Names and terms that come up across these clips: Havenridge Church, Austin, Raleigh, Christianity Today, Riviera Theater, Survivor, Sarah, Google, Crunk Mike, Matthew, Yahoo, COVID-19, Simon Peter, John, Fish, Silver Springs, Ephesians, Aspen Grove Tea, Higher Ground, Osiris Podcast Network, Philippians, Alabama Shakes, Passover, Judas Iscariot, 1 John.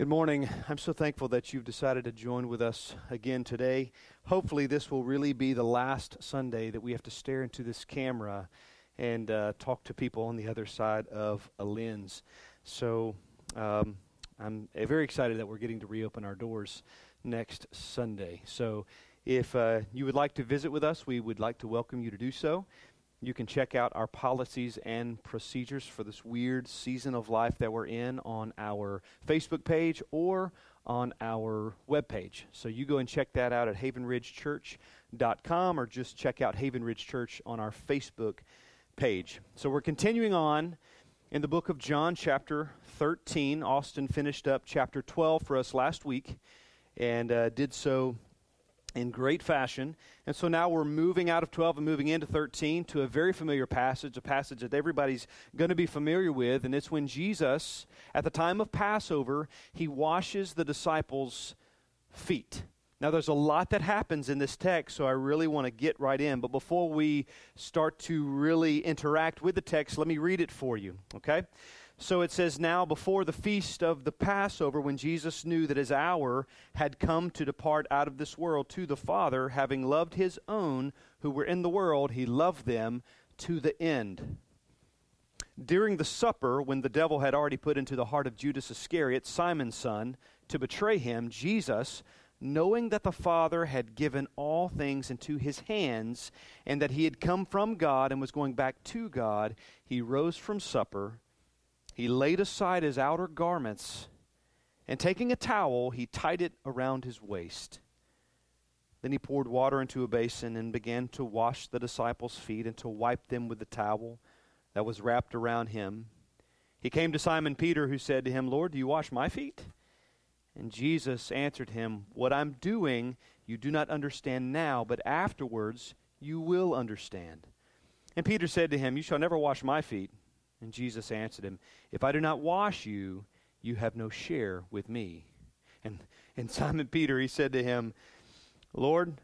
Good morning. I'm so thankful that you've decided to join with us again today. Hopefully this will really be the last Sunday that we have to stare into this camera and talk to people on the other side of a lens. So I'm very excited that we're getting to reopen our doors next Sunday. So if you would like to visit with us, we would like to welcome you to do so. You can check out our policies and procedures for this weird season of life that we're in on our Facebook page or on our webpage. So you go and check that out at havenridgechurch.com or just check out Havenridge Church on our Facebook page. So we're continuing on in the book of John, chapter 13. Austin finished up chapter 12 for us last week and did so in great fashion. And so now we're moving out of 12 and moving into 13 to a very familiar passage, a passage that everybody's going to be familiar with. And it's when Jesus, at the time of Passover, he washes the disciples' feet. Now there's a lot that happens in this text, so I really want to get right in. But before we start to really interact with the text, let me read it for you, okay? So it says, now before the feast of the Passover, when Jesus knew that his hour had come to depart out of this world to the Father, having loved his own who were in the world, he loved them to the end. During the supper, when the devil had already put into the heart of Judas Iscariot, Simon's son, to betray him, Jesus, knowing that the Father had given all things into his hands, and that he had come from God and was going back to God, he rose from supper. He laid aside his outer garments, and taking a towel, he tied it around his waist. Then he poured water into a basin and began to wash the disciples' feet and to wipe them with the towel that was wrapped around him. He came to Simon Peter, who said to him, Lord, do you wash my feet? And Jesus answered him, what I'm doing you do not understand now, but afterwards you will understand. And Peter said to him, you shall never wash my feet. And Jesus answered him, if I do not wash you, you have no share with me. And Simon Peter, he said to him, Lord,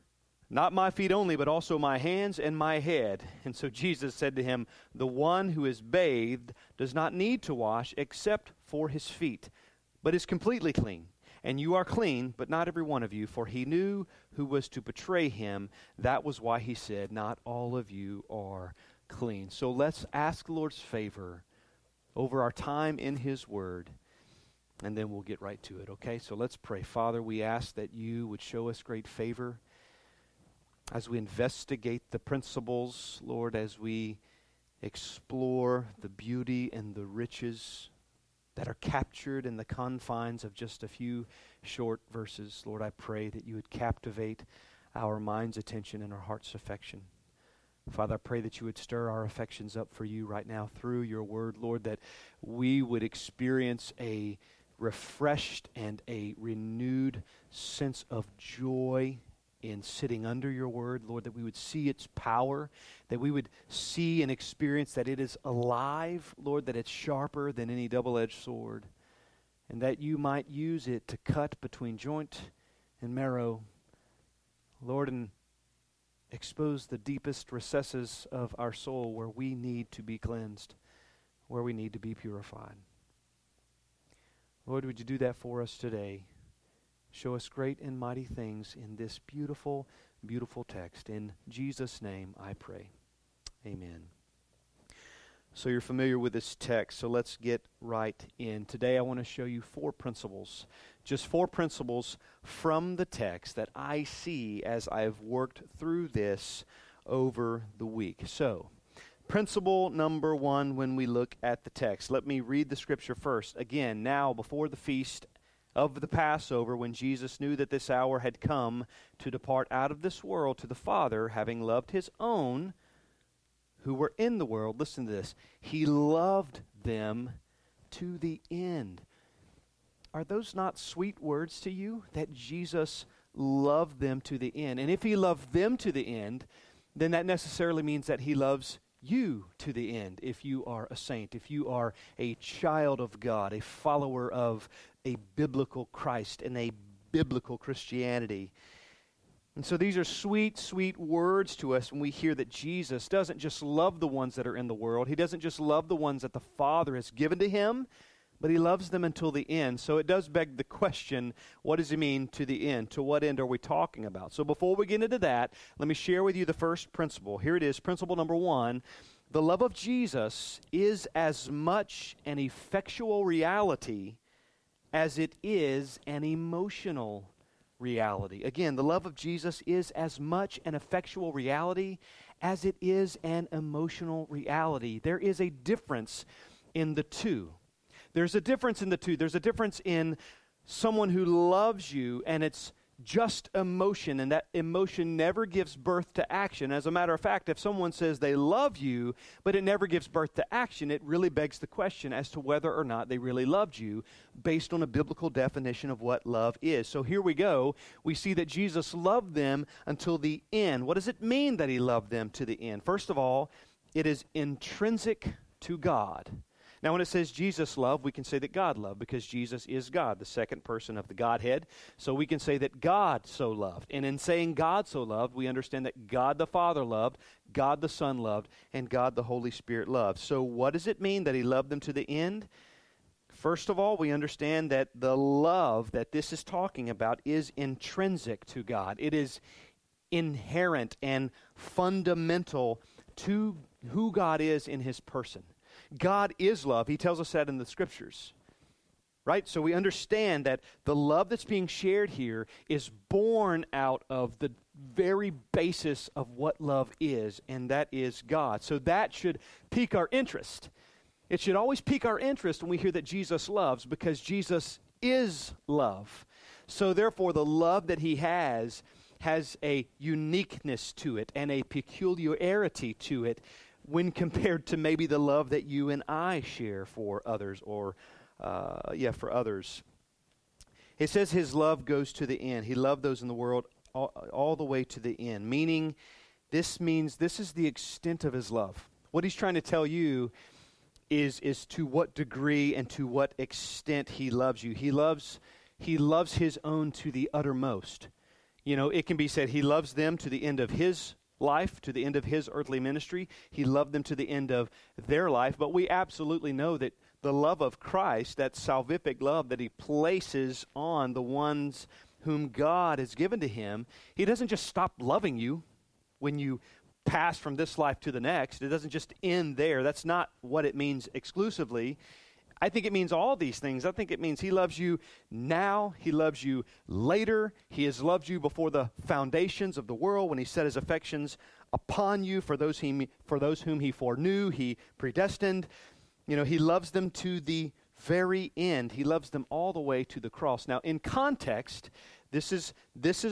not my feet only, but also my hands and my head. And so Jesus said to him, the one who is bathed does not need to wash except for his feet, but is completely clean. And you are clean, but not every one of you, for he knew who was to betray him. That was why he said, not all of you are clean. So let's ask the Lord's favor over our time in his word, and then we'll get right to it, okay? So let's pray. Father, we ask that you would show us great favor as we investigate the principles, Lord, as we explore the beauty and the riches that are captured in the confines of just a few short verses. Lord, I pray that you would captivate our mind's attention and our heart's affection. Father, I pray that you would stir our affections up for you right now through your word, Lord, that we would experience a refreshed and a renewed sense of joy in sitting under your word, Lord, that we would see its power, that we would see and experience that it is alive, Lord, that it's sharper than any double-edged sword, and that you might use it to cut between joint and marrow, Lord, and expose the deepest recesses of our soul where we need to be cleansed, where we need to be purified. Lord, would you do that for us today? Show us great and mighty things in this beautiful, beautiful text. In Jesus' name I pray. Amen. So you're familiar with this text, so let's get right in. Today I want to show you four principles, just four principles from the text that I see as I've worked through this over the week. So, principle number one when we look at the text. Let me read the scripture first. Again, now before the feast of the Passover, when Jesus knew that this hour had come to depart out of this world to the Father, having loved his own who were in the world, listen to this, he loved them to the end. Are those not sweet words to you? That Jesus loved them to the end. And if he loved them to the end, then that necessarily means that he loves you to the end. If you are a saint, if you are a child of God, a follower of a biblical Christ and a biblical Christianity. And so these are sweet, sweet words to us when we hear that Jesus doesn't just love the ones that are in the world. He doesn't just love the ones that the Father has given to him, but he loves them until the end. So it does beg the question, what does he mean to the end? To what end are we talking about? So before we get into that, let me share with you the first principle. Here it is, principle number one. The love of Jesus is as much an effectual reality as it is an emotional reality. Again, the love of Jesus is as much an effectual reality as it is an emotional reality. There is a difference in the two. There's a difference in the two. There's a difference in someone who loves you and it's just emotion, and that emotion never gives birth to action. As a matter of fact, if someone says they love you, but it never gives birth to action, it really begs the question as to whether or not they really loved you based on a biblical definition of what love is. So here we go. We see that Jesus loved them until the end. What does it mean that he loved them to the end? First of all, it is intrinsic to God. Now, when it says Jesus loved, we can say that God loved because Jesus is God, the second person of the Godhead. So we can say that God so loved. And in saying God so loved, we understand that God the Father loved, God the Son loved, and God the Holy Spirit loved. So what does it mean that he loved them to the end? First of all, we understand that the love that this is talking about is intrinsic to God. It is inherent and fundamental to who God is in his person. God is love. He tells us that in the scriptures, right? So we understand that the love that's being shared here is born out of the very basis of what love is, and that is God. So that should pique our interest. It should always pique our interest when we hear that Jesus loves, because Jesus is love. So therefore, the love that he has a uniqueness to it and a peculiarity to it when compared to maybe the love that you and I share for others for others. It says his love goes to the end. He loved those in the world all the way to the end, meaning this is the extent of his love. What he's trying to tell you is to what degree and to what extent he loves you. He loves his own to the uttermost. You know, it can be said he loves them to the end of his life, to the end of his earthly ministry. He loved them to the end of their life. But we absolutely know that the love of Christ, that salvific love that he places on the ones whom God has given to him, he doesn't just stop loving you when you pass from this life to the next. It doesn't just end there. That's not what it means exclusively. I think it means all these things. I think it means he loves you now. He loves you later. He has loved you before the foundations of the world when he set his affections upon you. For those whom he foreknew, he predestined. You know, he loves them to the very end. He loves them all the way to the cross. Now, in context, this is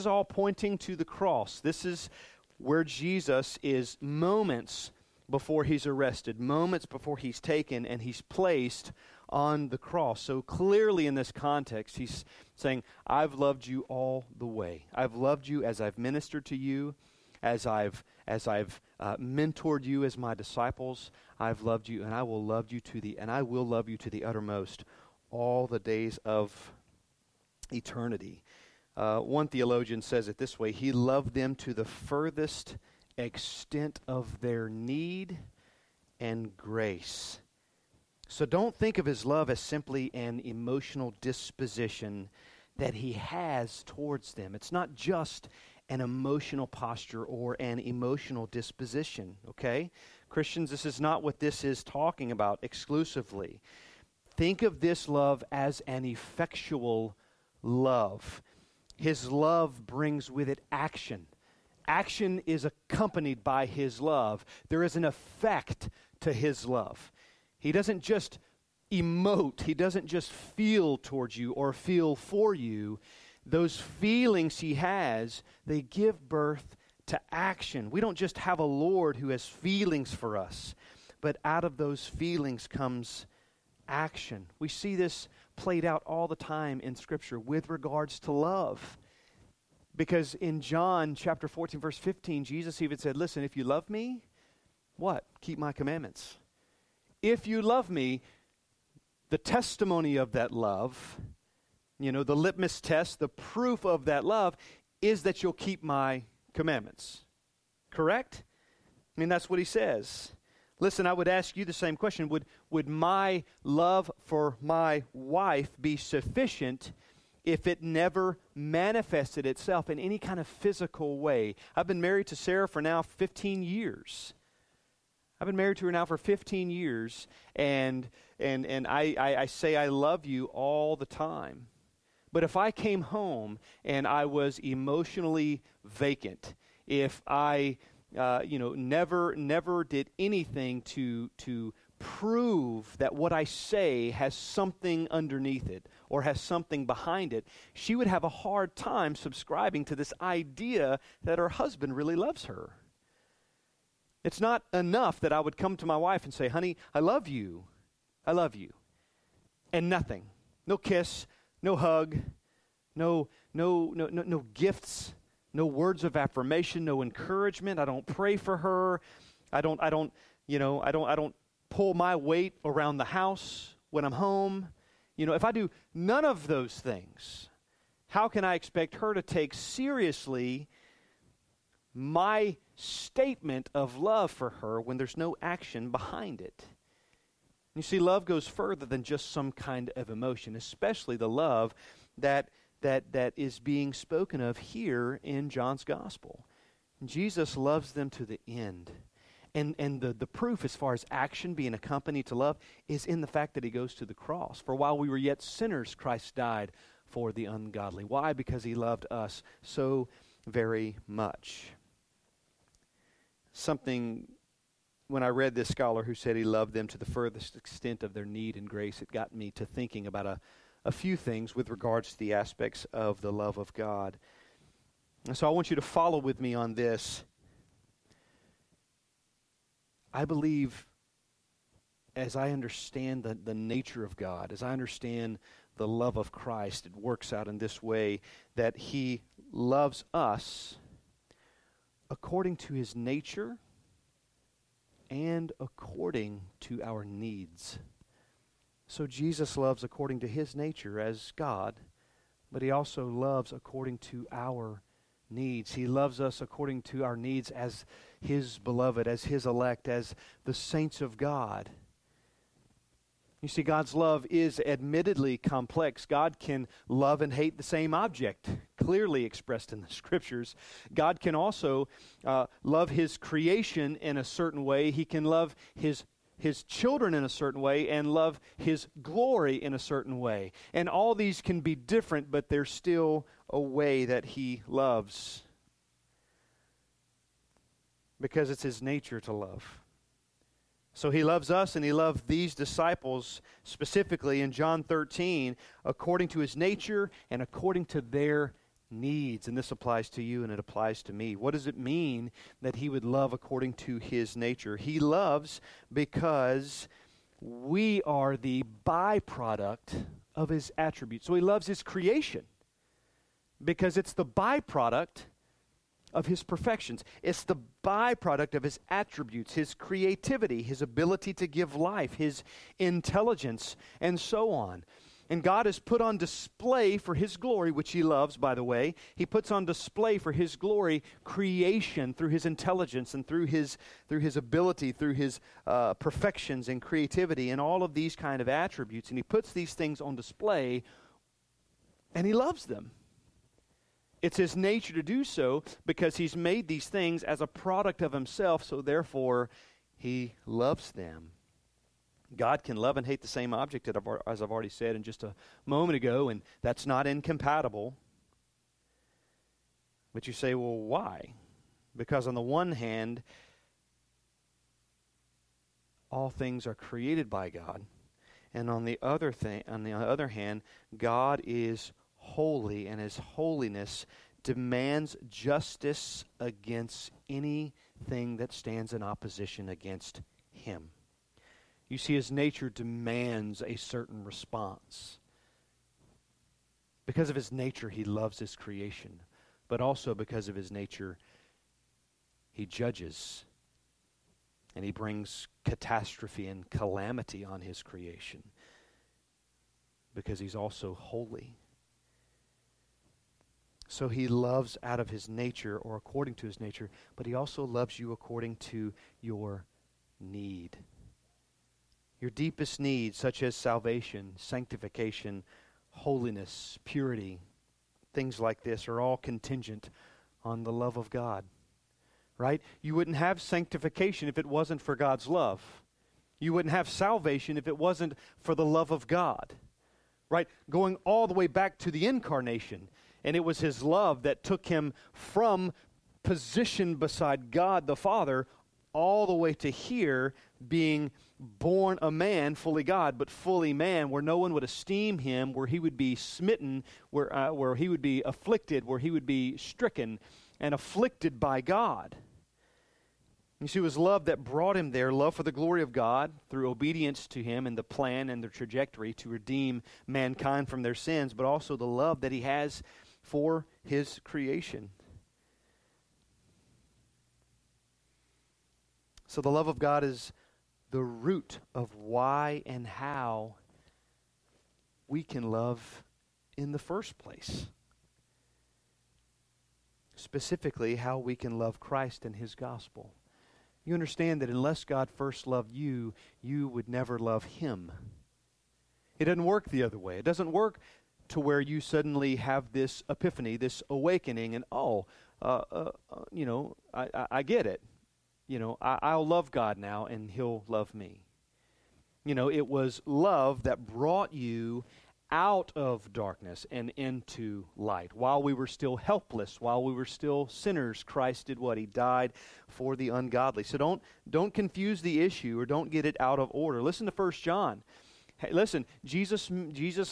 all pointing to the cross. This is where Jesus is moments before he's arrested, moments before he's taken, and he's placed on the cross. So clearly in this context, he's saying, I've loved you all the way. I've loved you as I've ministered to you, as I've mentored you as my disciples. I've loved you, and I will love you to the uttermost all the days of eternity. One theologian says it this way: he loved them to the furthest extent of their need and grace. So don't think of his love as simply an emotional disposition that he has towards them. It's not just an emotional posture or an emotional disposition, okay? Christians, this is not what this is talking about exclusively. Think of this love as an effectual love. His love brings with it action. Action is accompanied by his love. There is an effect to his love. He doesn't just emote. He doesn't just feel towards you or feel for you. Those feelings he has, they give birth to action. We don't just have a Lord who has feelings for us, but out of those feelings comes action. We see this played out all the time in Scripture with regards to love. Because in John chapter 14, verse 15, Jesus even said, listen, if you love me, what? Keep my commandments. If you love me, the testimony of that love, you know, the litmus test, the proof of that love is that you'll keep my commandments. Correct? I mean, that's what he says. Listen, I would ask you the same question. Would my love for my wife be sufficient if it never manifested itself in any kind of physical way? I've been married to Sarah for now 15 years. I've been married to her now for 15 years, and I say I love you all the time. But if I came home and I was emotionally vacant, if I never did anything to prove that what I say has something underneath it or has something behind it, she would have a hard time subscribing to this idea that her husband really loves her. It's not enough that I would come to my wife and say, honey, I love you, and nothing, no kiss, no hug, no gifts, no words of affirmation, no encouragement. I don't pray for her. I don't pull my weight around the house when I'm home. You know, if I do none of those things, how can I expect her to take seriously my statement of love for her when there's no action behind it? You see, love goes further than just some kind of emotion, especially the love that is being spoken of here in John's gospel. Jesus loves them to the end. And the proof as far as action being accompanied to love is in the fact that he goes to the cross. For while we were yet sinners, Christ died for the ungodly. Why? Because he loved us so very much. Something, when I read this scholar who said he loved them to the furthest extent of their need and grace, it got me to thinking about a few things with regards to the aspects of the love of God. And so I want you to follow with me on this. I believe, as I understand the nature of God, as I understand the love of Christ, it works out in this way, that he loves us according to his nature and according to our needs. So Jesus loves according to his nature as God, but he also loves according to our needs. He loves us according to our needs as his beloved, as his elect, as the saints of God. You see, God's love is admittedly complex. God can love and hate the same object, clearly expressed in the Scriptures. God can also love his creation in a certain way. He can love his children in a certain way and love his glory in a certain way. And all these can be different, but there's still a way that he loves, because it's his nature to love. So he loves us, and he loved these disciples specifically in John 13 according to his nature and according to their needs. And this applies to you and it applies to me. What does it mean that he would love according to his nature? He loves because we are the byproduct of his attributes. So he loves his creation because it's the byproduct of his perfections. It's the byproduct of his attributes, his creativity, his ability to give life, his intelligence, and so on. And God is put on display for his glory, which he loves, by the way. He puts on display for his glory creation through his intelligence and through his ability, through his perfections and creativity and all of these kind of attributes. And he puts these things on display, and he loves them. It's his nature to do so because he's made these things as a product of himself, so therefore he loves them. God can love and hate the same object, as I've already said in just a moment ago, and that's not incompatible. But you say, well, why? Because on the one hand, all things are created by God, and on the other hand, God is holy, and his holiness demands justice against anything that stands in opposition against him. You see, his nature demands a certain response. Because of his nature, he loves his creation, but also because of his nature, he judges, and he brings catastrophe and calamity on his creation, because he's also holy. So he loves out of his nature or according to his nature, but he also loves you according to your need. Your deepest needs, such as salvation, sanctification, holiness, purity, things like this are all contingent on the love of God, right? You wouldn't have sanctification if it wasn't for God's love. You wouldn't have salvation if it wasn't for the love of God, right? Going all the way back to the incarnation, and it was his love that took him from position beside God the Father all the way to here being born a man, fully God, but fully man, where no one would esteem him, where he would be smitten, where he would be afflicted, where he would be stricken and afflicted by God. You see, it was love that brought him there, love for the glory of God through obedience to him and the plan and the trajectory to redeem mankind from their sins, but also the love that he has for his creation. So the love of God is the root of why and how we can love in the first place. Specifically, how we can love Christ and his gospel. You understand that unless God first loved you, you would never love him. It doesn't work the other way. It doesn't work to where you suddenly have this epiphany, this awakening, and I get it. I'll love God now and he'll love me. It was love that brought you out of darkness and into light. While we were still helpless, while we were still sinners, Christ did what? He died for the ungodly. So don't confuse the issue or don't get it out of order. Listen to 1 John. Hey, listen, Jesus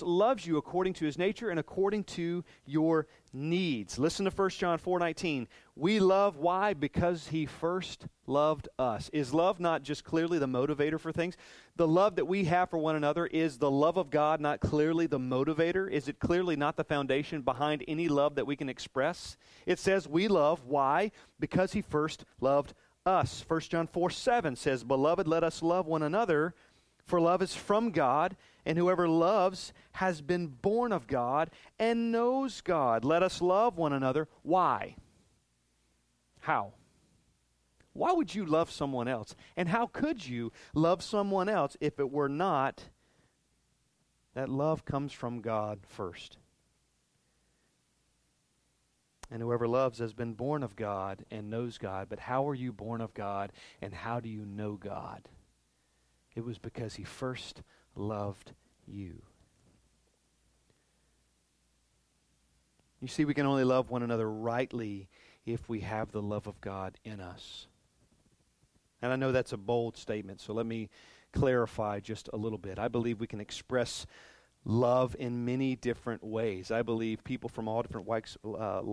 loves you according to his nature and according to your needs. Listen to 1 John 4:19. We love, why? Because he first loved us. Is love not just clearly the motivator for things? The love that we have for one another, is the love of God not clearly the motivator? Is it clearly not the foundation behind any love that we can express? It says we love, why? Because he first loved us. 1 John 4:7 says, "Beloved, let us love one another, for love is from God, and whoever loves has been born of God and knows God. Let us love one another." Why? How? Why would you love someone else? And how could you love someone else if it were not that love comes from God first? And whoever loves has been born of God and knows God. But how are you born of God, and how do you know God? It was because he first loved you. You see, we can only love one another rightly if we have the love of God in us. And I know that's a bold statement, so let me clarify just a little bit. I believe we can express love in many different ways. I believe people from all different walks of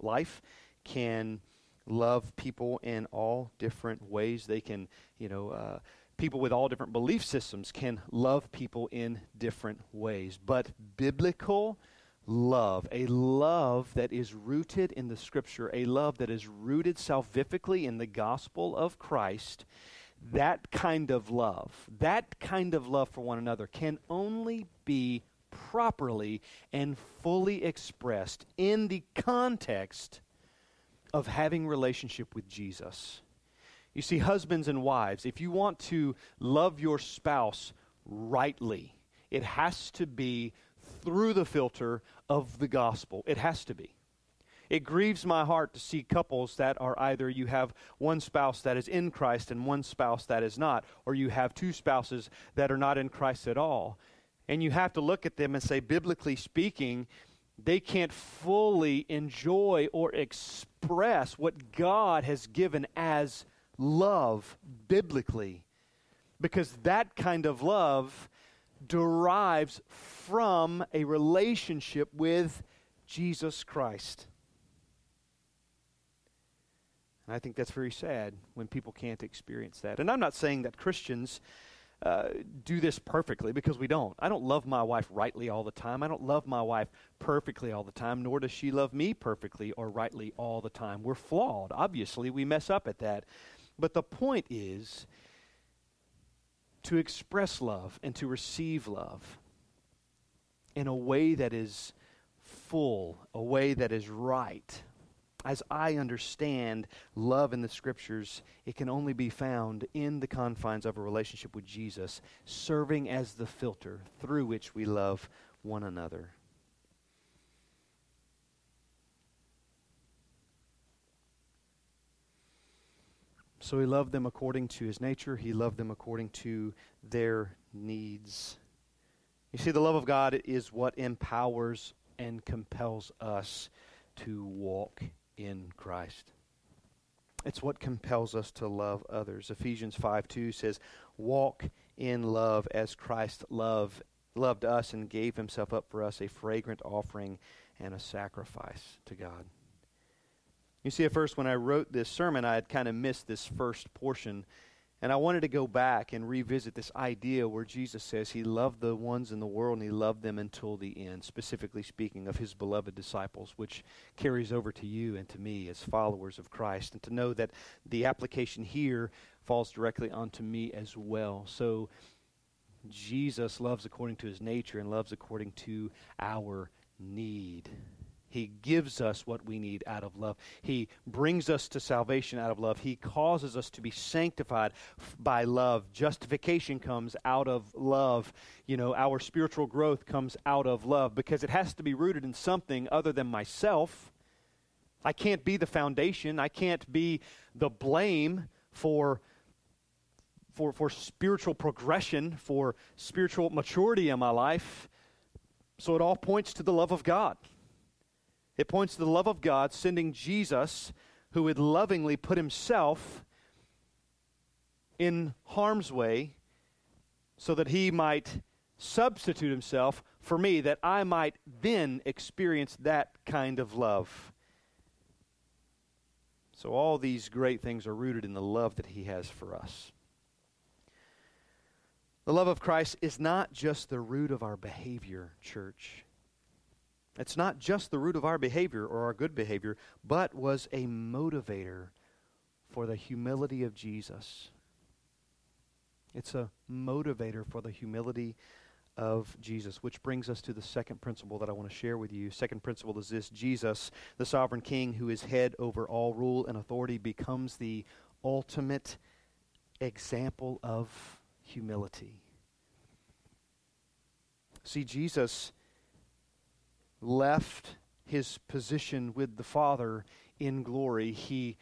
life can love people in all different ways. They can, people with all different belief systems can love people in different ways. But biblical love, a love that is rooted in the Scripture, a love that is rooted salvifically in the gospel of Christ, that kind of love for one another can only be properly and fully expressed in the context of having relationship with Jesus. You see, husbands and wives, if you want to love your spouse rightly, it has to be through the filter of the gospel. It has to be. It grieves my heart to see couples that are either you have one spouse that is in Christ and one spouse that is not, or you have two spouses that are not in Christ at all. And you have to look at them and say, biblically speaking, they can't fully enjoy or express what God has given as love biblically, because that kind of love derives from a relationship with Jesus Christ. And I think that's very sad when people can't experience that. And I'm not saying that Christians do this perfectly, because we don't. I don't love my wife rightly all the time. I don't love my wife perfectly all the time, nor does she love me perfectly or rightly all the time. We're flawed. Obviously, we mess up at that. But the point is to express love and to receive love in a way that is full, a way that is right, as I understand love in the Scriptures, it can only be found in the confines of a relationship with Jesus, serving as the filter through which we love one another. So he loved them according to his nature. He loved them according to their needs. You see, the love of God is what empowers and compels us to walk in Christ. It's what compels us to love others. Ephesians 5:2 says, "Walk in love as Christ loved us and gave himself up for us, a fragrant offering and a sacrifice to God." You see, at first when I wrote this sermon, I had kind of missed this first portion, and I wanted to go back and revisit this idea where Jesus says he loved the ones in the world and he loved them until the end, specifically speaking of his beloved disciples, which carries over to you and to me as followers of Christ, and to know that the application here falls directly onto me as well. So Jesus loves according to his nature and loves according to our need. He gives us what we need out of love. He brings us to salvation out of love. He causes us to be sanctified by love. Justification comes out of love. You know, our spiritual growth comes out of love, because it has to be rooted in something other than myself. I can't be the foundation. I can't be the blame for spiritual progression, for spiritual maturity in my life. So it all points to the love of God. It points to the love of God sending Jesus, who would lovingly put himself in harm's way so that he might substitute himself for me, that I might then experience that kind of love. So all these great things are rooted in the love that he has for us. The love of Christ is not just the root of our behavior, church. It's not just the root of our behavior or our good behavior, but was a motivator for the humility of Jesus. It's a motivator for the humility of Jesus, which brings us to the second principle that I want to share with you. Second principle is this: Jesus, the sovereign King, who is head over all rule and authority, becomes the ultimate example of humility. See, Jesus left his position with the Father in glory. He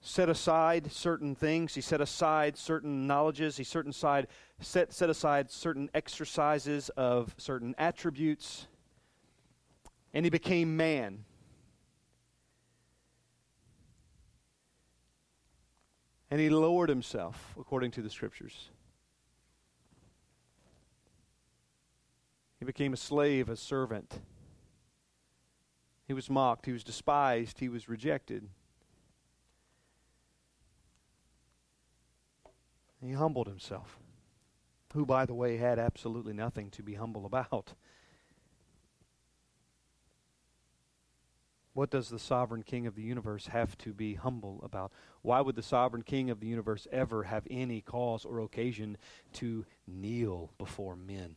set aside certain things. He set aside certain knowledges. He set aside certain exercises of certain attributes. And he became man. And he lowered himself according to the Scriptures. He became a slave, a servant. He was mocked, he was despised, he was rejected. And he humbled himself, who, by the way, had absolutely nothing to be humble about. What does the sovereign King of the universe have to be humble about? Why would the sovereign King of the universe ever have any cause or occasion to kneel before men?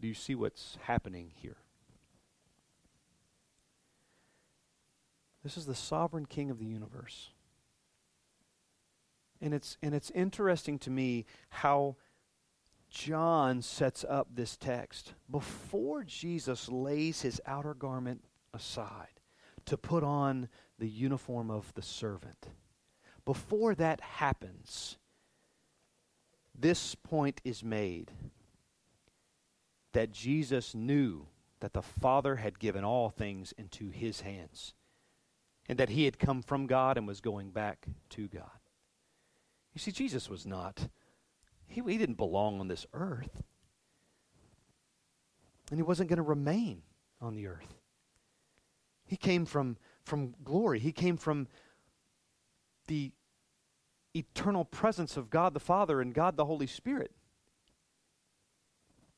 Do you see what's happening here? This is the sovereign King of the universe. And it's interesting to me how John sets up this text. Before Jesus lays his outer garment aside to put on the uniform of the servant, before that happens, this point is made that Jesus knew that the Father had given all things into his hands, and that he had come from God and was going back to God. You see, Jesus was not. He didn't belong on this earth. And he wasn't going to remain on the earth. He came from glory. He came from the eternal presence of God the Father and God the Holy Spirit.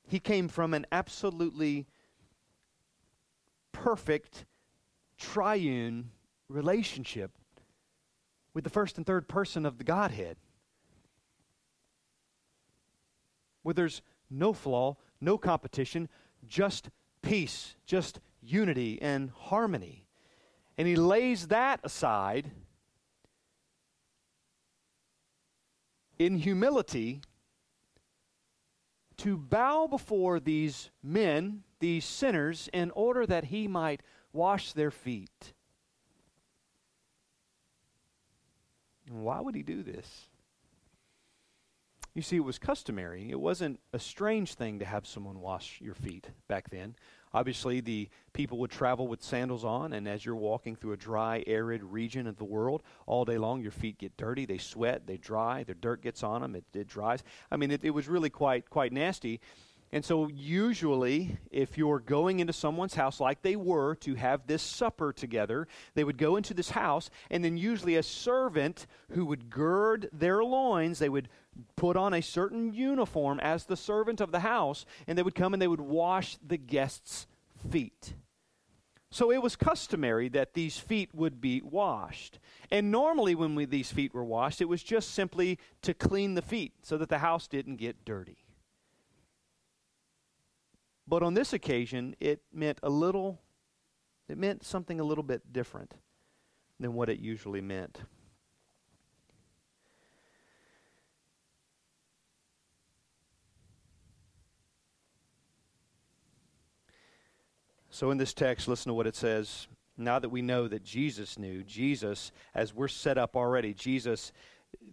He came from an absolutely perfect triune relationship with the first and third person of the Godhead, where there's no flaw, no competition, just peace, just unity and harmony. And he lays that aside in humility to bow before these men, these sinners, in order that he might wash their feet. And why would he do this? You see, it was customary. It wasn't a strange thing to have someone wash your feet back then. Obviously, the people would travel with sandals on, and as you're walking through a dry, arid region of the world, all day long your feet get dirty, they sweat, they dry, their dirt gets on them, it dries. I mean, it was really quite nasty. And so usually, if you're going into someone's house like they were to have this supper together, they would go into this house, and then usually a servant who would gird their loins, they would put on a certain uniform as the servant of the house, and they would come and they would wash the guests' feet. So it was customary that these feet would be washed. And normally when these feet were washed, it was just simply to clean the feet so that the house didn't get dirty. But on this occasion, it meant something a little bit different than what it usually meant. So in this text, listen to what it says. Now that we know that Jesus knew, Jesus, as we're set up already, Jesus,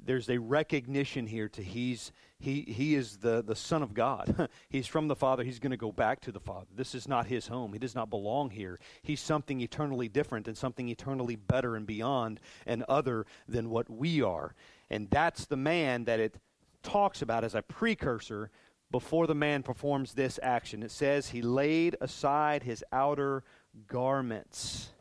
there's a recognition here to he is the Son of God. He's from the Father. He's going to go back to the Father. This is not his home. He does not belong here. He's something eternally different and something eternally better and beyond and other than what we are. And that's the man that it talks about as a precursor before the man performs this action. It says he laid aside his outer garments.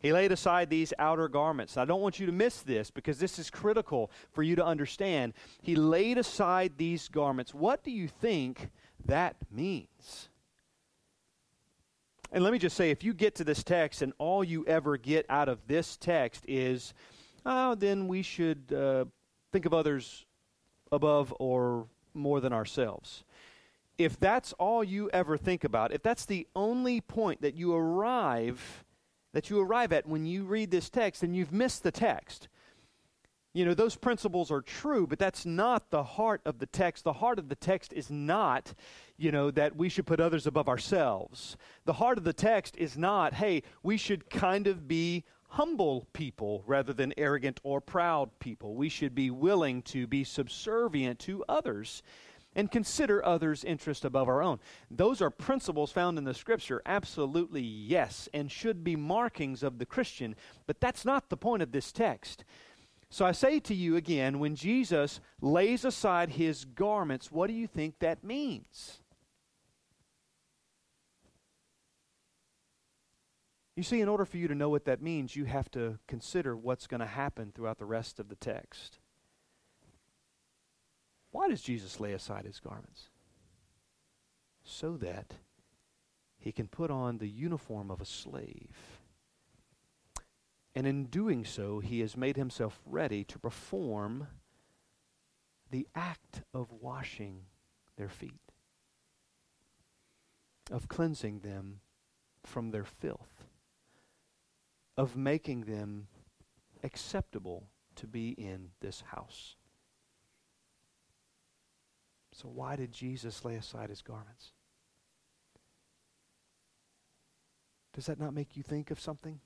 He laid aside these outer garments. I don't want you to miss this because this is critical for you to understand. He laid aside these garments. What do you think that means? And let me just say, if you get to this text and all you ever get out of this text is, oh, then we should think of others above or more than ourselves. If that's all you ever think about, if that's the only point that you arrive at when you read this text, and you've missed the text. You know, those principles are true, but that's not the heart of the text. The heart of the text is not, that we should put others above ourselves. The heart of the text is not, hey, we should kind of be humble people rather than arrogant or proud people. We should be willing to be subservient to others and consider others' interest above our own. Those are principles found in the Scripture, absolutely yes, and should be markings of the Christian, but that's not the point of this text. So I say to you again, when Jesus lays aside his garments, what do you think that means? You see, in order for you to know what that means, you have to consider what's going to happen throughout the rest of the text. Why does Jesus lay aside his garments? So that he can put on the uniform of a slave. And in doing so, he has made himself ready to perform the act of washing their feet, of cleansing them from their filth, of making them acceptable to be in this house. So why did Jesus lay aside his garments? Does that not make you think of something?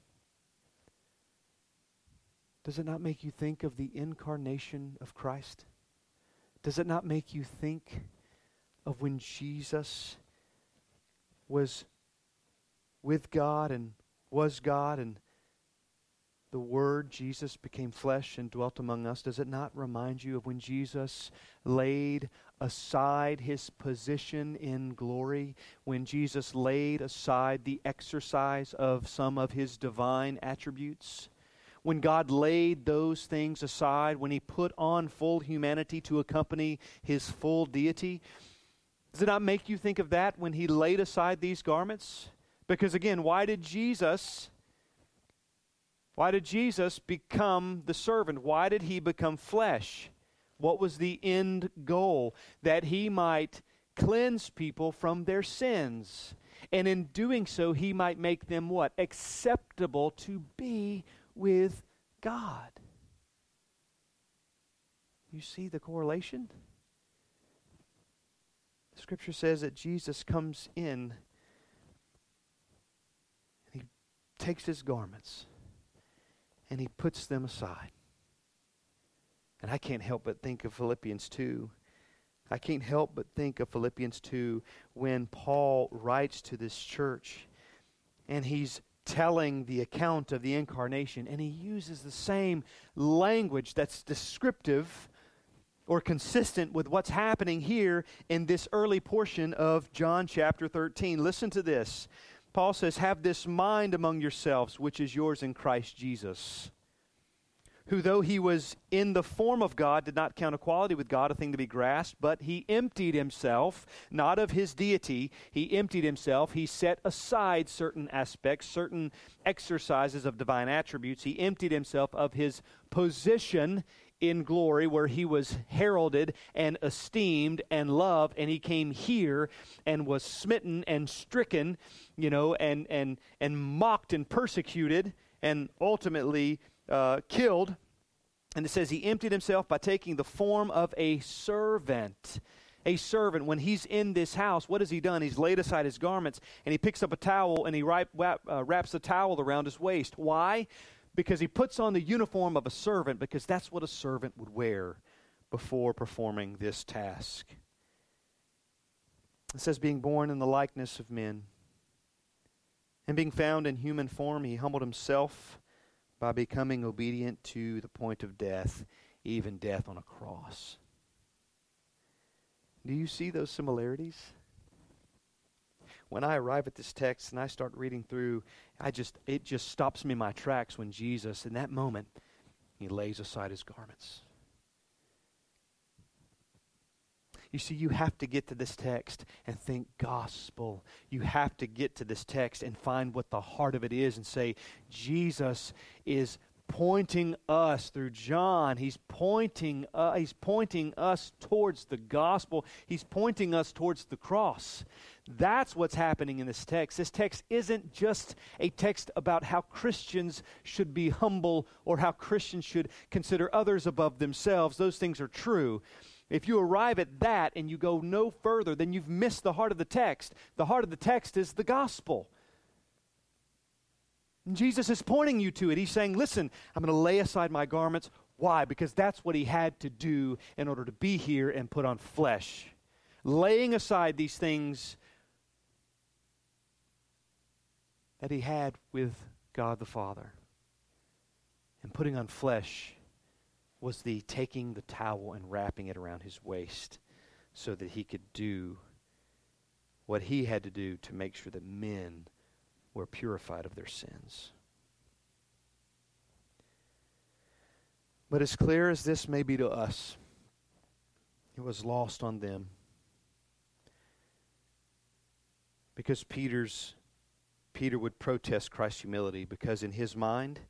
Does it not make you think of the incarnation of Christ? Does it not make you think of when Jesus was with God and was God and the Word, Jesus, became flesh and dwelt among us, does it not remind you of when Jesus laid aside his position in glory, when Jesus laid aside the exercise of some of his divine attributes? When God laid those things aside, when he put on full humanity to accompany his full deity, does it not make you think of that when he laid aside these garments? Because again, why did Jesus become the servant? Why did he become flesh? What was the end goal? That he might cleanse people from their sins. And in doing so, he might make them what? Acceptable to be with God. You see the correlation? The Scripture says that Jesus comes in and he takes his garments and he puts them aside. And I can't help but think of Philippians 2. I can't help but think of Philippians 2 when Paul writes to this church and he's telling the account of the incarnation, and he uses the same language that's descriptive or consistent with what's happening here in this early portion of John chapter 13. Listen to this. Paul says, "Have this mind among yourselves, which is yours in Christ Jesus, who though he was in the form of God, did not count equality with God a thing to be grasped, but he emptied himself, not of his deity. He emptied himself. He set aside certain aspects, certain exercises of divine attributes. He emptied himself of his position in glory, where he was heralded and esteemed and loved, and he came here and was smitten and stricken, and mocked and persecuted and ultimately killed." And it says he emptied himself by taking the form of a servant. A servant. When he's in this house, what has he done? He's laid aside his garments, and he picks up a towel and he wraps the towel around his waist. Why? Because he puts on the uniform of a servant, because that's what a servant would wear before performing this task. It says, being born in the likeness of men, and being found in human form, he humbled himself by becoming obedient to the point of death, even death on a cross. Do you see those similarities? When I arrive at this text and I start reading through, it just stops me in my tracks when Jesus, in that moment, he lays aside his garments. You see, you have to get to this text and think gospel. You have to get to this text and find what the heart of it is and say, Jesus is pointing us through John. He's pointing us towards the gospel. He's pointing us towards the cross. That's what's happening in this text. This text isn't just a text about how Christians should be humble or how Christians should consider others above themselves. Those things are true. If you arrive at that and you go no further, then you've missed the heart of the text. The heart of the text is the gospel. And Jesus is pointing you to it. He's saying, listen, I'm going to lay aside my garments. Why? Because that's what he had to do in order to be here and put on flesh. Laying aside these things that he had with God the Father. And putting on flesh was the taking the towel and wrapping it around his waist so that he could do what he had to do to make sure that men were purified of their sins. But as clear as this may be to us, it was lost on them because Peter would protest Christ's humility, because in his mind,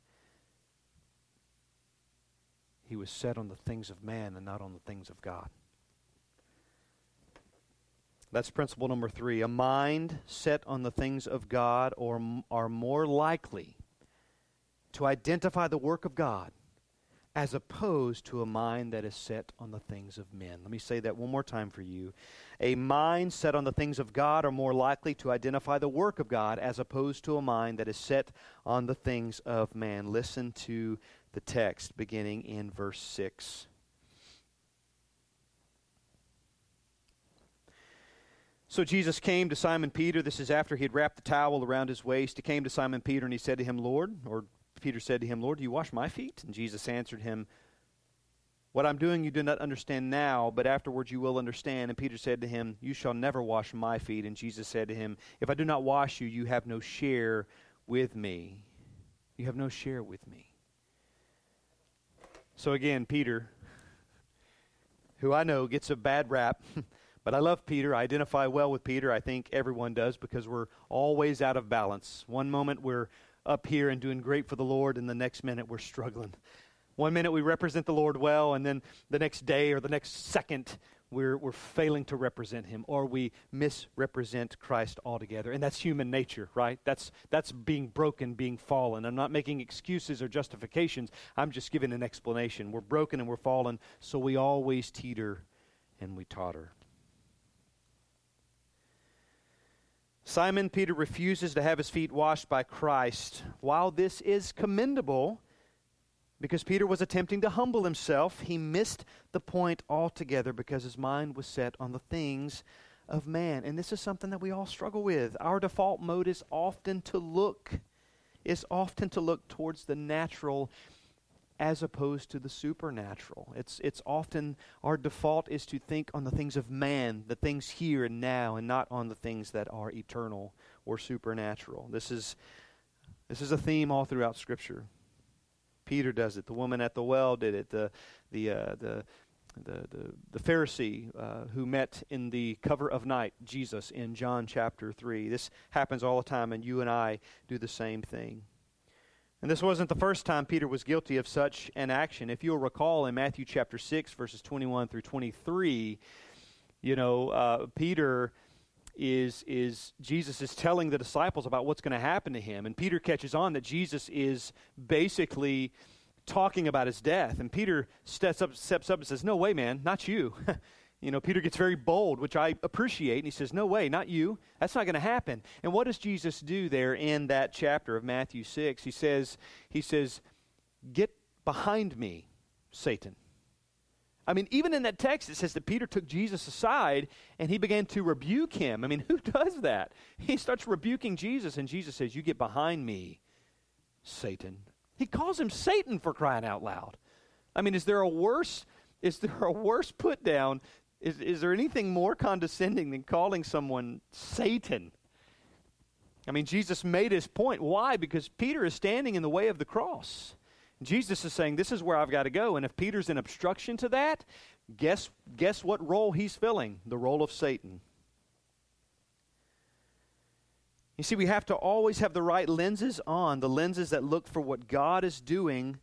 he was set on the things of man and not on the things of God. That's principle number 3. A mind set on the things of God are more likely to identify the work of God as opposed to a mind that is set on the things of men. Let me say that one more time for you. A mind set on the things of God are more likely to identify the work of God as opposed to a mind that is set on the things of man. Listen to the text beginning in verse 6. So Jesus came to Simon Peter. This is after he had wrapped the towel around his waist. He came to Simon Peter and he said to him, Lord, or Peter said to him, "Lord, do you wash my feet?" And Jesus answered him, "What I'm doing you do not understand now, but afterwards you will understand." And Peter said to him, "You shall never wash my feet." And Jesus said to him, "If I do not wash you, you have no share with me. You have no share with me." So again, Peter, who I know gets a bad rap, but I love Peter. I identify well with Peter. I think everyone does, because we're always out of balance. One moment we're up here and doing great for the Lord, and the next minute we're struggling. One minute we represent the Lord well, and then the next day or the next second we're failing to represent him, or we misrepresent Christ altogether. And that's human nature, right? That's being broken, being fallen. I'm not making excuses or justifications. I'm just giving an explanation. We're broken and we're fallen, so we always teeter and we totter. Simon Peter refuses to have his feet washed by Christ. While this is commendable, because Peter was attempting to humble himself, he missed the point altogether because his mind was set on the things of man. And this is something that we all struggle with. Our default mode is often to look towards the natural as opposed to the supernatural. It's often our default is to think on the things of man, the things here and now, and not on the things that are eternal or supernatural. This is a theme all throughout Scripture. Peter does it. The woman at the well did it. The Pharisee who met in the cover of night Jesus in John chapter 3. This happens all the time, and you and I do the same thing. And this wasn't the first time Peter was guilty of such an action. If you'll recall, in Matthew chapter 6, verses 21 through 23, Peter is Jesus is telling the disciples about what's going to happen to him. And Peter catches on that Jesus is basically talking about his death. And Peter steps up and says, "No way, man, not you." Peter gets very bold, which I appreciate. And he says, "No way, not you. That's not going to happen." And what does Jesus do there in that chapter of Matthew 6? He says, "Get behind me, Satan." I mean, even in that text, it says that Peter took Jesus aside and he began to rebuke him. I mean, who does that? He starts rebuking Jesus, and Jesus says, "You get behind me, Satan." He calls him Satan, for crying out loud. I mean, is there a worse put down? Is there anything more condescending than calling someone Satan? I mean, Jesus made his point. Why? Because Peter is standing in the way of the cross. Jesus is saying, this is where I've got to go. And if Peter's an obstruction to that, guess what role he's filling? The role of Satan. You see, we have to always have the right lenses on, the lenses that look for what God is doing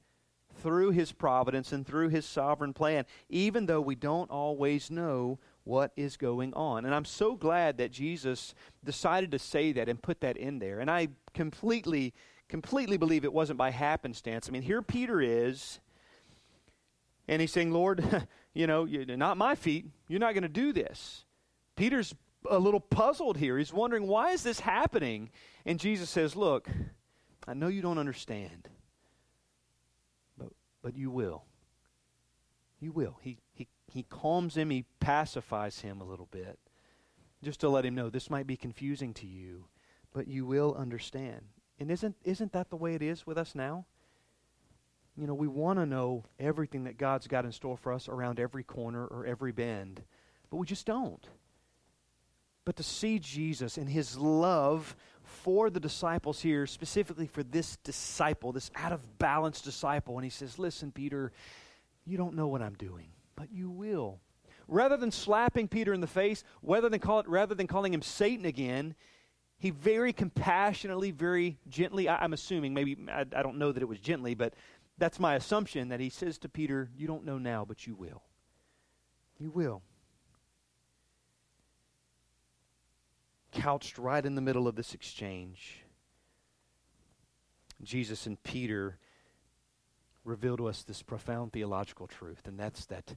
through his providence and through his sovereign plan, even though we don't always know what is going on. And I'm so glad that Jesus decided to say that and put that in there. And I completely believe it wasn't by happenstance. I mean, here Peter is, and he's saying, "Lord, not my feet. You're not going to do this." Peter's a little puzzled here. He's wondering, why is this happening? And Jesus says, "Look, I know you don't understand, but you will. You will." He calms him. He pacifies him a little bit, just to let him know this might be confusing to you, but you will understand. And isn't that the way it is with us now? We want to know everything that God's got in store for us around every corner or every bend, but we just don't. But to see Jesus and his love for the disciples here, specifically for this disciple, this out-of-balance disciple, and he says, "Listen, Peter, you don't know what I'm doing, but you will." Rather than slapping Peter in the face, rather than calling him Satan again, he very compassionately, very gently, I'm assuming, maybe, I don't know that it was gently, but that's my assumption, that he says to Peter, "You don't know now, but you will. You will." Couched right in the middle of this exchange, Jesus and Peter reveal to us this profound theological truth, and that's that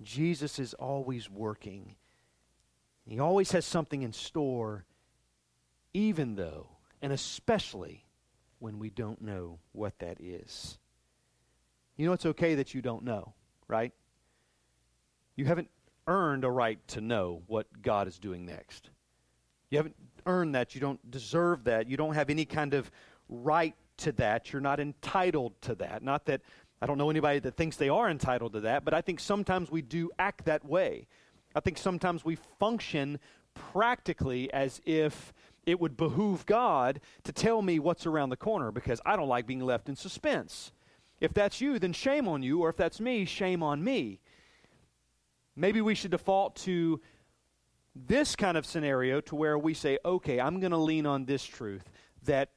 Jesus is always working. He always has something in store, even though, and especially when we don't know what that is. It's okay that you don't know, right? You haven't earned a right to know what God is doing next. You haven't earned that. You don't deserve that. You don't have any kind of right to that. You're not entitled to that. Not that I don't know anybody that thinks they are entitled to that, but I think sometimes we do act that way. I think sometimes we function practically as if it would behoove God to tell me what's around the corner because I don't like being left in suspense. If that's you, then shame on you, or if that's me, shame on me. Maybe we should default to this kind of scenario to where we say, okay, I'm going to lean on this truth that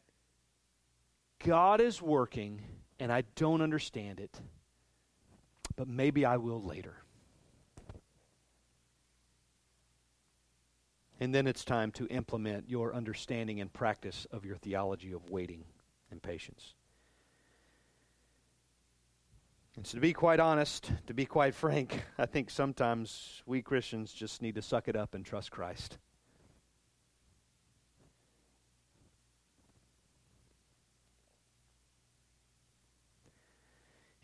God is working and I don't understand it, but maybe I will later. And then it's time to implement your understanding and practice of your theology of waiting and patience. And so to be quite honest, to be quite frank, I think sometimes we Christians just need to suck it up and trust Christ.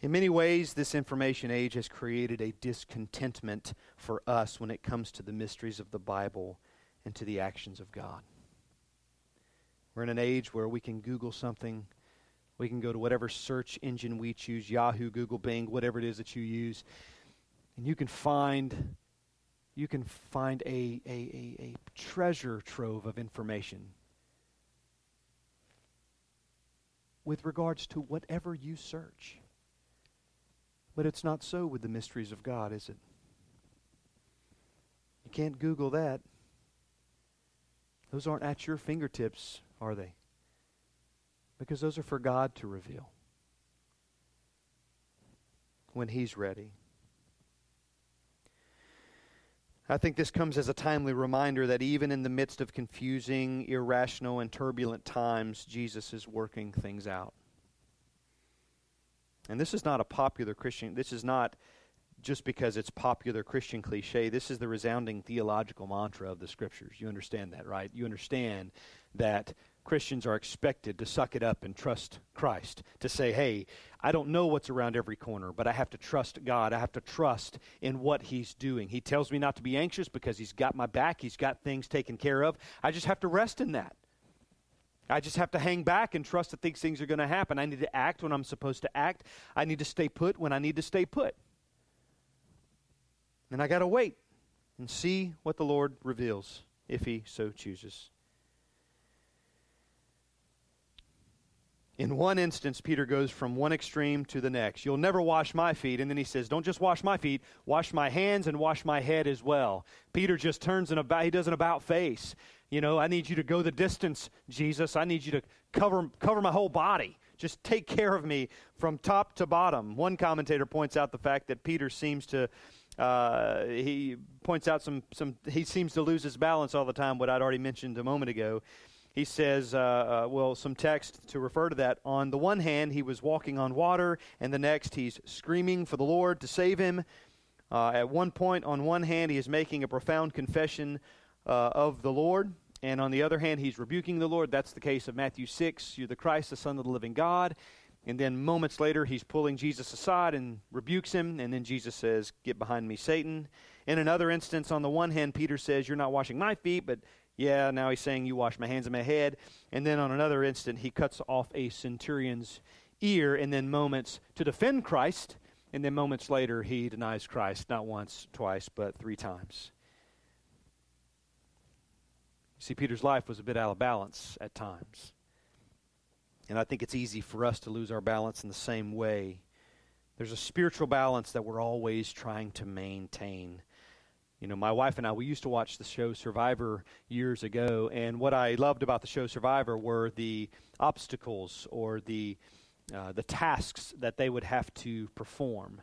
In many ways, this information age has created a discontentment for us when it comes to the mysteries of the Bible and to the actions of God. We're in an age where we can Google something. We can go to whatever search engine we choose, Yahoo, Google, Bing, whatever it is that you use, and you can find a treasure trove of information with regards to whatever you search. But it's not so with the mysteries of God, is it? You can't Google that. Those aren't at your fingertips, are they? Because those are for God to reveal when He's ready. I think this comes as a timely reminder that even in the midst of confusing, irrational, and turbulent times, Jesus is working things out. And this is not a popular Christian, this is not just because it's popular Christian cliche. This is the resounding theological mantra of the Scriptures. You understand that, right? You understand that Christians are expected to suck it up and trust Christ, to say, hey, I don't know what's around every corner, but I have to trust God. I have to trust in what He's doing. He tells me not to be anxious because He's got my back. He's got things taken care of. I just have to rest in that. I just have to hang back and trust that these things are going to happen. I need to act when I'm supposed to act. I need to stay put when I need to stay put. And I got to wait and see what the Lord reveals, if He so chooses. In one instance, Peter goes from one extreme to the next. You'll never wash my feet. And then he says, don't just wash my feet, wash my hands and wash my head as well. Peter just turns and about, he does an about face. You know, I need you to go the distance, Jesus. I need you to cover my whole body. Just take care of me from top to bottom. One commentator points out the fact that Peter seems to, he points out he seems to lose his balance all the time, what I'd already mentioned a moment ago. He says, some text to refer to that. On the one hand, he was walking on water, and the next he's screaming for the Lord to save him. At one point, on one hand, he is making a profound confession of the Lord, and on the other hand, he's rebuking the Lord. That's the case of Matthew 6, you're the Christ, the Son of the living God. And then moments later, he's pulling Jesus aside and rebukes him, and then Jesus says, get behind me, Satan. In another instance, on the one hand, Peter says, you're not washing my feet, but yeah, now he's saying, you wash my hands and my head. And then on another instant, he cuts off a centurion's ear, and then moments to defend Christ. And then moments later, he denies Christ, not once, twice, but three times. You see, Peter's life was a bit out of balance at times. And I think it's easy for us to lose our balance in the same way. There's a spiritual balance that we're always trying to maintain. You know, my wife and I, we used to watch the show Survivor years ago, and what I loved about the show Survivor were the obstacles or the tasks that they would have to perform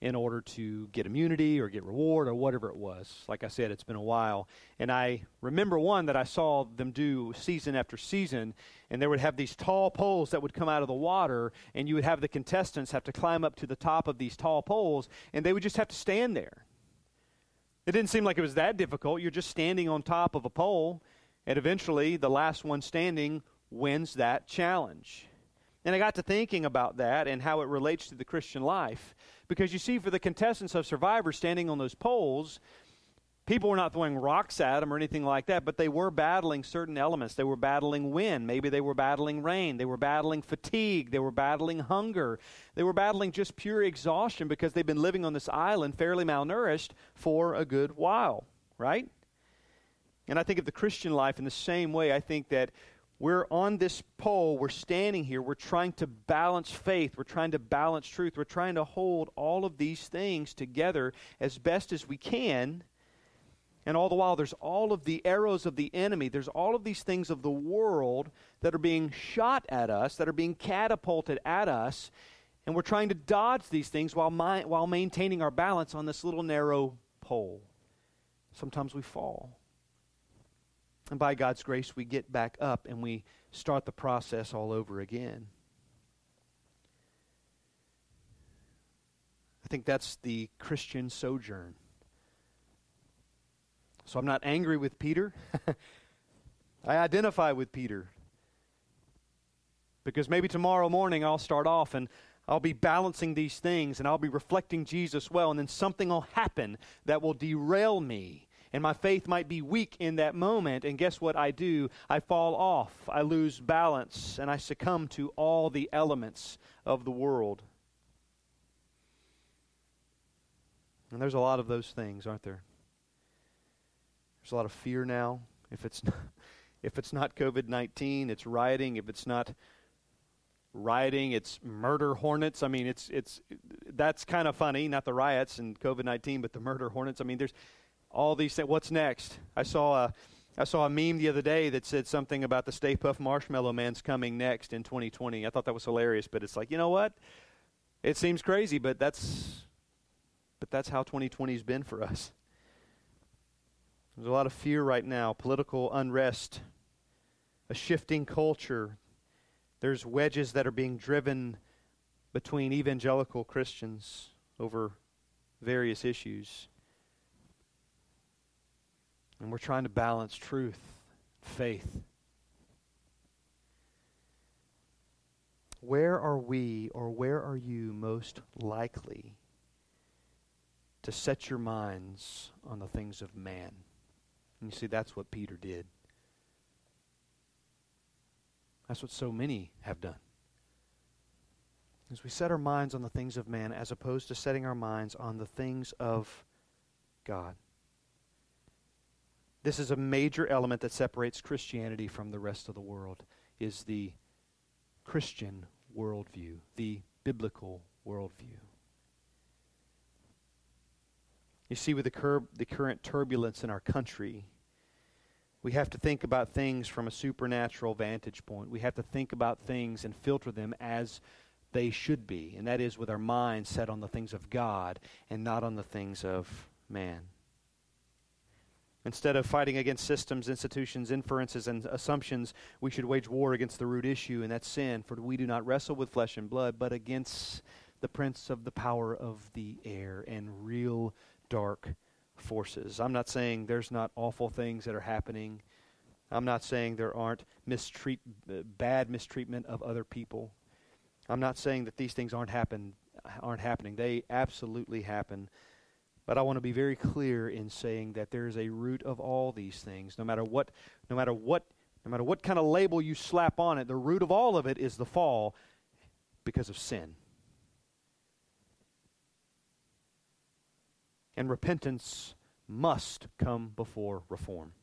in order to get immunity or get reward or whatever it was. Like I said, it's been a while. And I remember one that I saw them do season after season, and they would have these tall poles that would come out of the water, and you would have the contestants have to climb up to the top of these tall poles, and they would just have to stand there. It didn't seem like it was that difficult. You're just standing on top of a pole, and eventually the last one standing wins that challenge. And I got to thinking about that and how it relates to the Christian life. Because you see, for the contestants of Survivor standing on those poles, People were not throwing rocks at him or anything like that, but they were battling certain elements. They were battling wind. Maybe they were battling rain. They were battling fatigue. They were battling hunger. They were battling just pure exhaustion because they've been living on this island fairly malnourished for a good while, right? And I think of the Christian life in the same way. I think that we're on this pole, we're standing here, we're trying to balance faith, we're trying to balance truth, we're trying to hold all of these things together as best as we can, and all the while there's all of the arrows of the enemy, there's all of these things of the world that are being shot at us, that are being catapulted at us, and we're trying to dodge these things while maintaining our balance on this little narrow pole. Sometimes we fall. And by God's grace, we get back up and we start the process all over again. I think that's the Christian sojourn. So I'm not angry with Peter. I identify with Peter. Because maybe tomorrow morning I'll start off and I'll be balancing these things and I'll be reflecting Jesus well, and then something will happen that will derail me. And my faith might be weak in that moment. And guess what I do? I fall off. I lose balance. And I succumb to all the elements of the world. And there's a lot of those things, aren't there? There's a lot of fear now. If it's not COVID-19, it's rioting. If it's not rioting, it's murder hornets. I mean, that's kind of funny. Not the riots and COVID-19, but the murder hornets. I mean, there's all these things. What's next? I saw a meme the other day that said something about the Stay Puft Marshmallow Man's coming next in 2020. I thought that was hilarious, but it's like, you know what? It seems crazy, but that's how 2020's been for us. There's a lot of fear right now, political unrest, a shifting culture. There's wedges that are being driven between evangelical Christians over various issues. And we're trying to balance truth, faith. Where are we, or where are you most likely to set your minds on the things of man? And you see, that's what Peter did. That's what so many have done. As we set our minds on the things of man as opposed to setting our minds on the things of God. This is a major element that separates Christianity from the rest of the world, is the Christian worldview, the biblical worldview. You see, with the current turbulence in our country, we have to think about things from a supernatural vantage point. We have to think about things and filter them as they should be, and that is with our minds set on the things of God and not on the things of man. Instead of fighting against systems, institutions, inferences, and assumptions, we should wage war against the root issue, and that's sin. For we do not wrestle with flesh and blood, but against the prince of the power of the air and real dark forces. I'm not saying there's not awful things that are happening. I'm not saying there aren't bad mistreatment of other people. I'm not saying that these things aren't happening. They absolutely happen. But I want to be very clear in saying that there is a root of all these things. No matter what kind of label you slap on it, the root of all of it is the fall because of sin. And repentance must come before reform.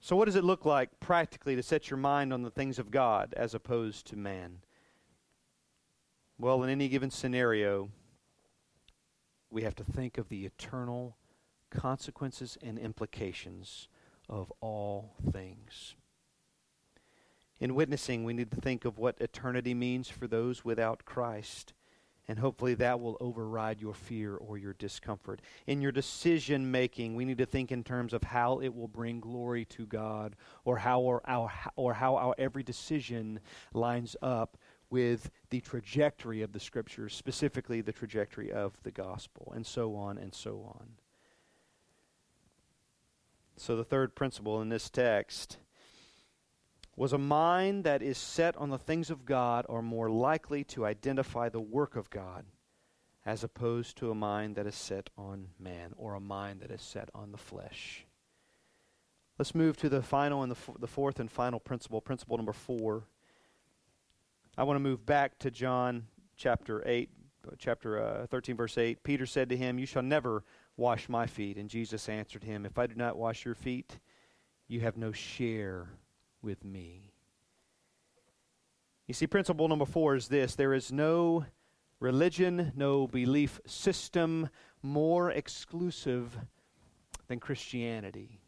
So what does it look like practically to set your mind on the things of God as opposed to man? Well, in any given scenario, we have to think of the eternal consequences and implications of all things. In witnessing, we need to think of what eternity means for those without Christ, and hopefully that will override your fear or your discomfort. In your decision-making, we need to think in terms of how it will bring glory to God, or how our every decision lines up with the trajectory of the Scriptures, specifically the trajectory of the gospel, and so on and so on. So the third principle in this text was a mind that is set on the things of God are more likely to identify the work of God as opposed to a mind that is set on man, or a mind that is set on the flesh. Let's move to the final and the fourth and final principle, principle number 4. I want to move back to John chapter 13, verse 8. Peter said to him, "You shall never wash my feet." And Jesus answered him, "If I do not wash your feet, you have no share with me." You see, principle number 4 is this: there is no religion, no belief system more exclusive than Christianity.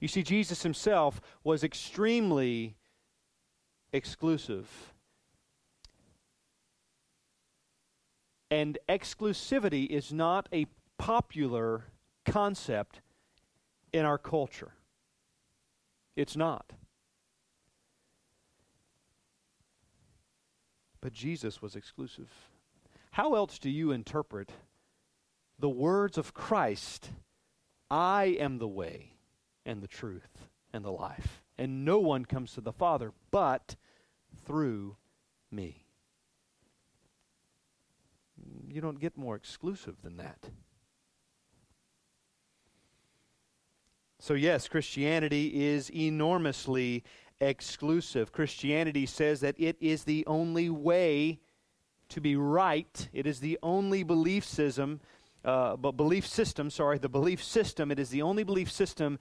You see, Jesus himself was extremely exclusive. And exclusivity is not a popular concept in our culture. It's not. But Jesus was exclusive. How else do you interpret the words of Christ, "I am the way and the truth and the life, and no one comes to the Father but through me"? You don't get more exclusive than that. So yes, Christianity is enormously exclusive. Christianity says that it is the only way to be right. It is the only belief system. It is the only belief system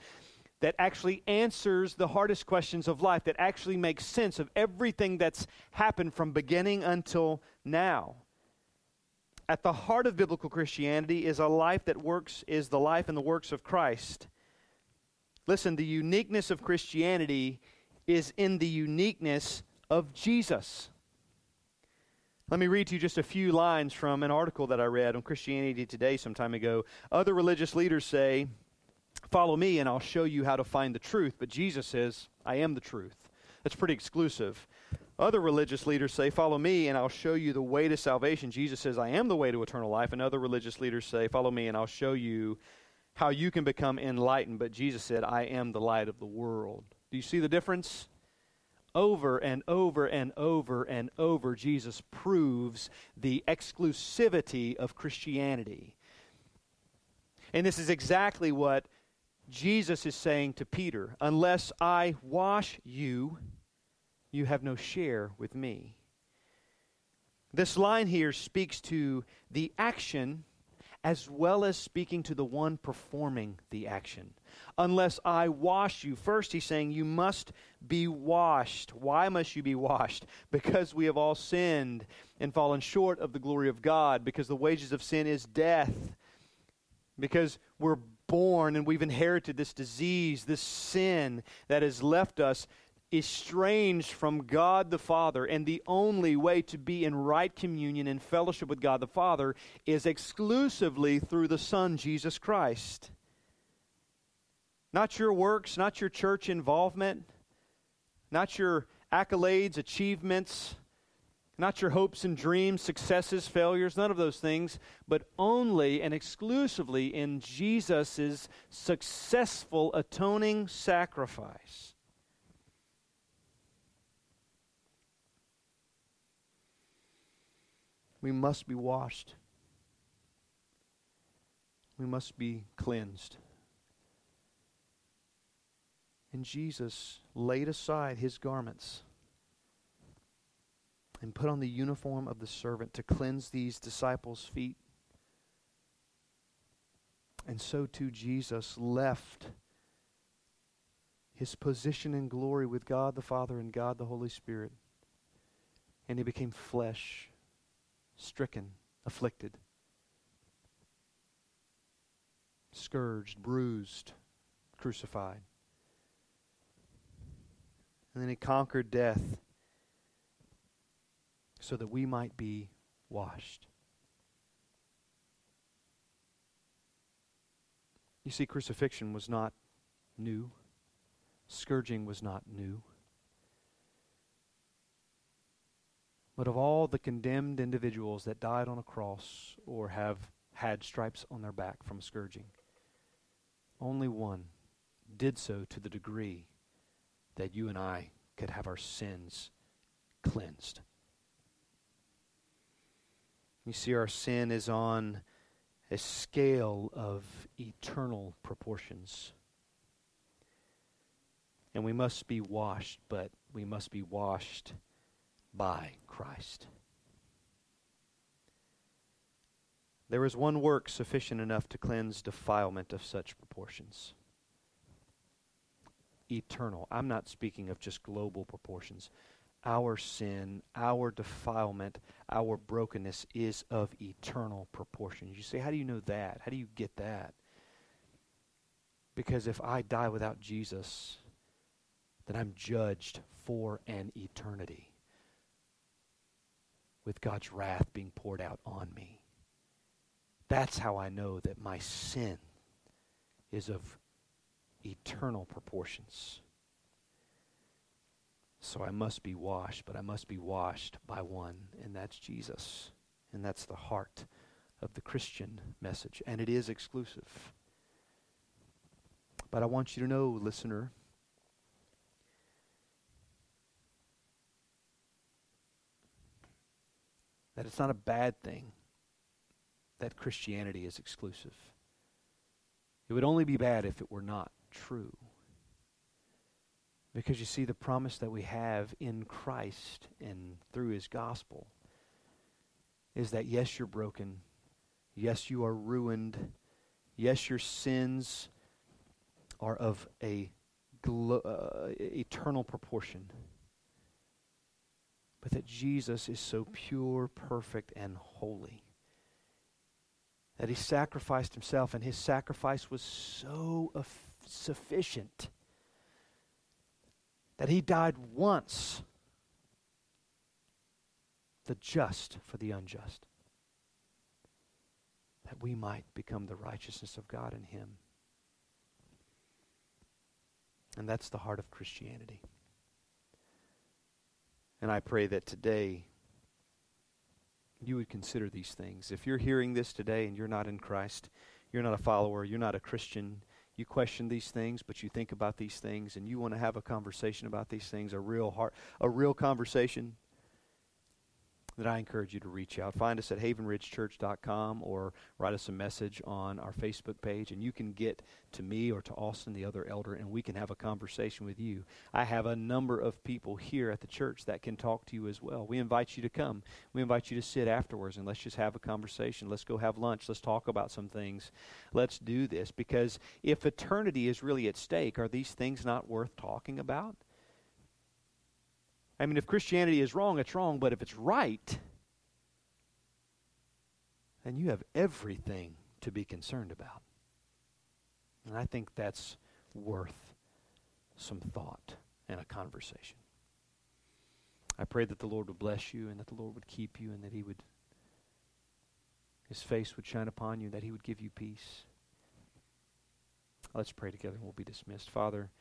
that actually answers the hardest questions of life, that actually makes sense of everything that's happened from beginning until now. At the heart of biblical Christianity is a life that works, is the life and the works of Christ. Listen, the uniqueness of Christianity is in the uniqueness of Jesus. Let me read to you just a few lines from an article that I read on Christianity Today some time ago. Other religious leaders say, "Follow me and I'll show you how to find the truth." But Jesus says, "I am the truth." That's pretty exclusive. Other religious leaders say, "Follow me and I'll show you the way to salvation." Jesus says, "I am the way to eternal life." And other religious leaders say, "Follow me and I'll show you how you can become enlightened." But Jesus said, "I am the light of the world." Do you see the difference? Over and over and over and over, Jesus proves the exclusivity of Christianity. And this is exactly what Jesus is saying to Peter: unless I wash you, you have no share with me. This line here speaks to the action as well as speaking to the one performing the action. Unless I wash you. First, he's saying you must be washed. Why must you be washed? Because we have all sinned and fallen short of the glory of God. Because the wages of sin is death. Because we're born and we've inherited this disease, this sin that has left us estranged from God the Father, and the only way to be in right communion and fellowship with God the Father is exclusively through the Son, Jesus Christ. Not your works, not your church involvement, not your accolades, achievements, not your hopes and dreams, successes, failures, none of those things, but only and exclusively in Jesus' successful atoning sacrifice. We must be washed. We must be cleansed. And Jesus laid aside his garments and put on the uniform of the servant to cleanse these disciples' feet. And so too Jesus left his position in glory with God the Father and God the Holy Spirit. And he became flesh, stricken, afflicted, scourged, bruised, crucified. And then he conquered death so that we might be washed. You see, crucifixion was not new. Scourging was not new. But of all the condemned individuals that died on a cross or have had stripes on their back from scourging, only one did so to the degree that you and I could have our sins cleansed. We see our sin is on a scale of eternal proportions. And we must be washed, but we must be washed by Christ. There is one work sufficient enough to cleanse defilement of such proportions. Eternal. I'm not speaking of just global proportions. Our sin, our defilement, our brokenness is of eternal proportions. You say, how do you know that? How do you get that? Because if I die without Jesus, then I'm judged for an eternity with God's wrath being poured out on me. That's how I know that my sin is of eternal proportions. So I must be washed, but I must be washed by one, and that's Jesus. And that's the heart of the Christian message, and it is exclusive. But I want you to know, listener, that it's not a bad thing that Christianity is exclusive. It would only be bad if it were not true. Because you see, the promise that we have in Christ and through his gospel is that yes, you're broken. Yes, you are ruined. Yes, your sins are of a eternal proportion. But that Jesus is so pure, perfect, and holy that he sacrificed himself, and his sacrifice was so sufficient that he died once, the just for the unjust, that we might become the righteousness of God in him. And that's the heart of Christianity. And I pray that today you would consider these things. If you're hearing this today and you're not in Christ, you're not a follower, you're not a Christian, you question these things, but you think about these things, and you want to have a conversation about these things, a real conversation, then I encourage you to reach out. Find us at havenridgechurch.com or write us a message on our Facebook page, and you can get to me or to Austin, the other elder, and we can have a conversation with you. I have a number of people here at the church that can talk to you as well. We invite you to come. We invite you to sit afterwards, and let's just have a conversation. Let's go have lunch. Let's talk about some things. Let's do this, because if eternity is really at stake, are these things not worth talking about? I mean, if Christianity is wrong, it's wrong, but if it's right, then you have everything to be concerned about. And I think that's worth some thought and a conversation. I pray that the Lord would bless you, and that the Lord would keep you, and that His face would shine upon you, and that He would give you peace. Let's pray together, and we'll be dismissed. Father,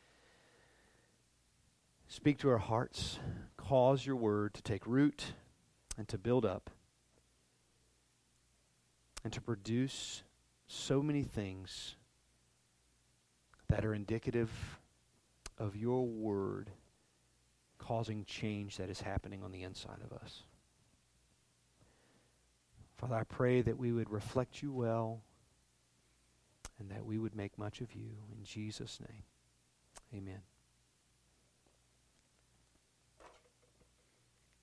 speak to our hearts. Cause your word to take root and to build up and to produce so many things that are indicative of your word causing change that is happening on the inside of us. Father, I pray that we would reflect you well and that we would make much of you. In Jesus' name, amen.